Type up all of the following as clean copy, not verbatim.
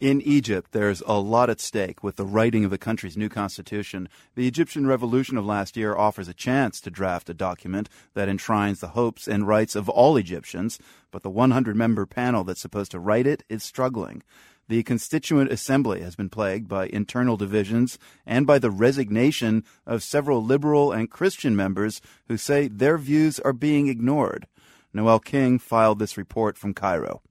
In Egypt, there's a lot at stake with the writing of the country's new constitution. The Egyptian revolution of last year offers a chance to draft a document that enshrines the hopes and rights of all Egyptians, but the 100-member panel that's supposed to write it is struggling. The Constituent Assembly has been plagued by internal divisions and by the resignation of several liberal and Christian members who say their views are being ignored. Noel King filed this report from Cairo.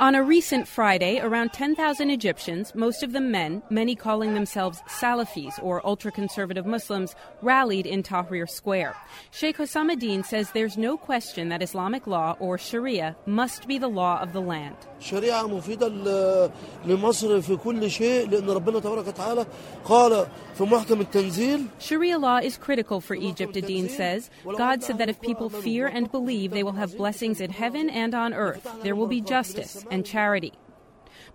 On a recent Friday, around 10,000 Egyptians, most of them men, many calling themselves Salafis or ultra-conservative Muslims, rallied in Tahrir Square. Sheikh Hosam Adeen says there's no question that Islamic law, or Sharia, must be the law of the land. Sharia مفيدة لمصر في كل شيء لأن ربنا تبارك وتعالى قال في محكم التنزيل. Sharia law is critical for Egypt, Adeen says. God said that if people fear and believe, they will have blessings in heaven and on earth. There will be justice and charity.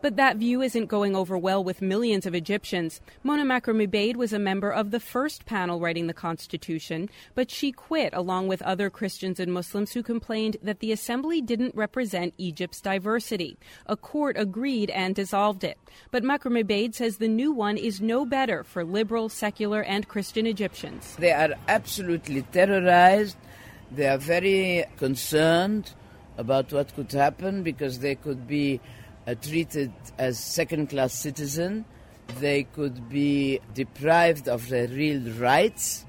But that view isn't going over well with millions of Egyptians. Mona Makram-Ebeid was a member of the first panel writing the Constitution, but she quit along with other Christians and Muslims who complained that the assembly didn't represent Egypt's diversity. A court agreed and dissolved it. But Makram-Ebeid says the new one is no better for liberal, secular, and Christian Egyptians. They are absolutely terrorized. They are very concerned about what could happen because they could be treated as second-class citizens. They could be deprived of their real rights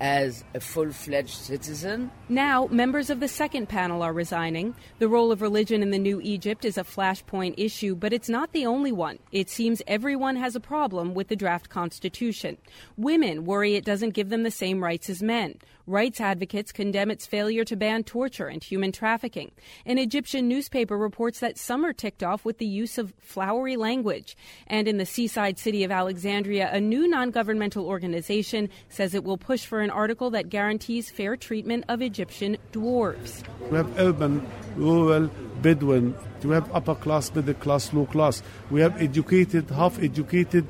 as a full-fledged citizen. Now, members of the second panel are resigning. The role of religion in the new Egypt is a flashpoint issue, but it's not the only one. It seems everyone has a problem with the draft constitution. Women worry it doesn't give them the same rights as men. Rights advocates condemn its failure to ban torture and human trafficking. An Egyptian newspaper reports that some are ticked off with the use of flowery language. And in the seaside city of Alexandria, a new non-governmental organization says it will push for an article that guarantees fair treatment of Egyptian dwarves. We have urban, rural, Bedouin. We have upper class, middle class, low class. We have educated, half-educated,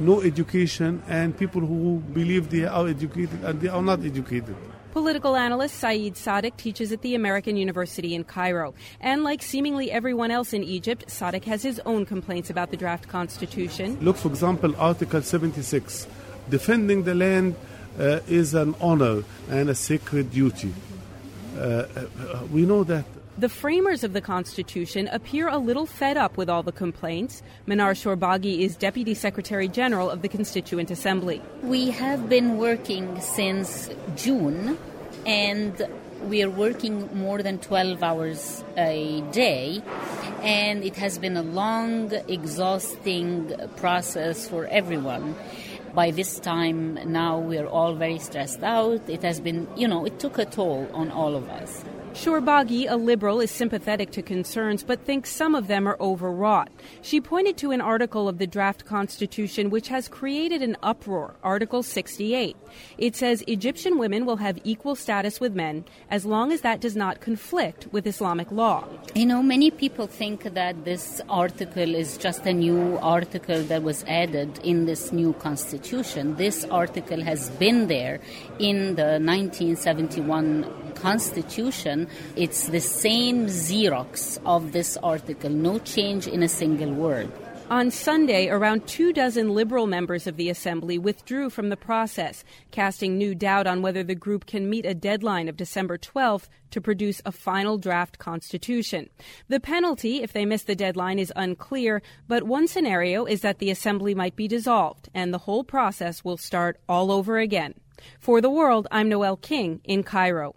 no education, and people who believe they are educated and they are not educated. Political analyst Saeed Sadek teaches at the American University in Cairo. And like seemingly everyone else in Egypt, Sadek has his own complaints about the draft constitution. Look, for example, Article 76, defending the land is an honor and a sacred duty. We know that. The framers of the Constitution appear a little fed up with all the complaints. Menar Shorbagi is Deputy Secretary General of the Constituent Assembly. We have been working since June, and we are working more than 12 hours a day, and it has been a long, exhausting process for everyone. By this time now, we are all very stressed out. It has been, it took a toll on all of us. Shorbagi, a liberal, is sympathetic to concerns, but thinks some of them are overwrought. She pointed to an article of the draft constitution which has created an uproar, Article 68. It says Egyptian women will have equal status with men as long as that does not conflict with Islamic law. Many people think that this article is just a new article that was added in this new constitution. This article has been there in the 1971 constitution. It's the same Xerox of this article, no change in a single word. On Sunday, around 24 liberal members of the assembly withdrew from the process, casting new doubt on whether the group can meet a deadline of December 12th to produce a final draft constitution. The penalty, if they miss the deadline, is unclear, but one scenario is that the assembly might be dissolved and the whole process will start all over again. For The World, I'm Noel King in Cairo.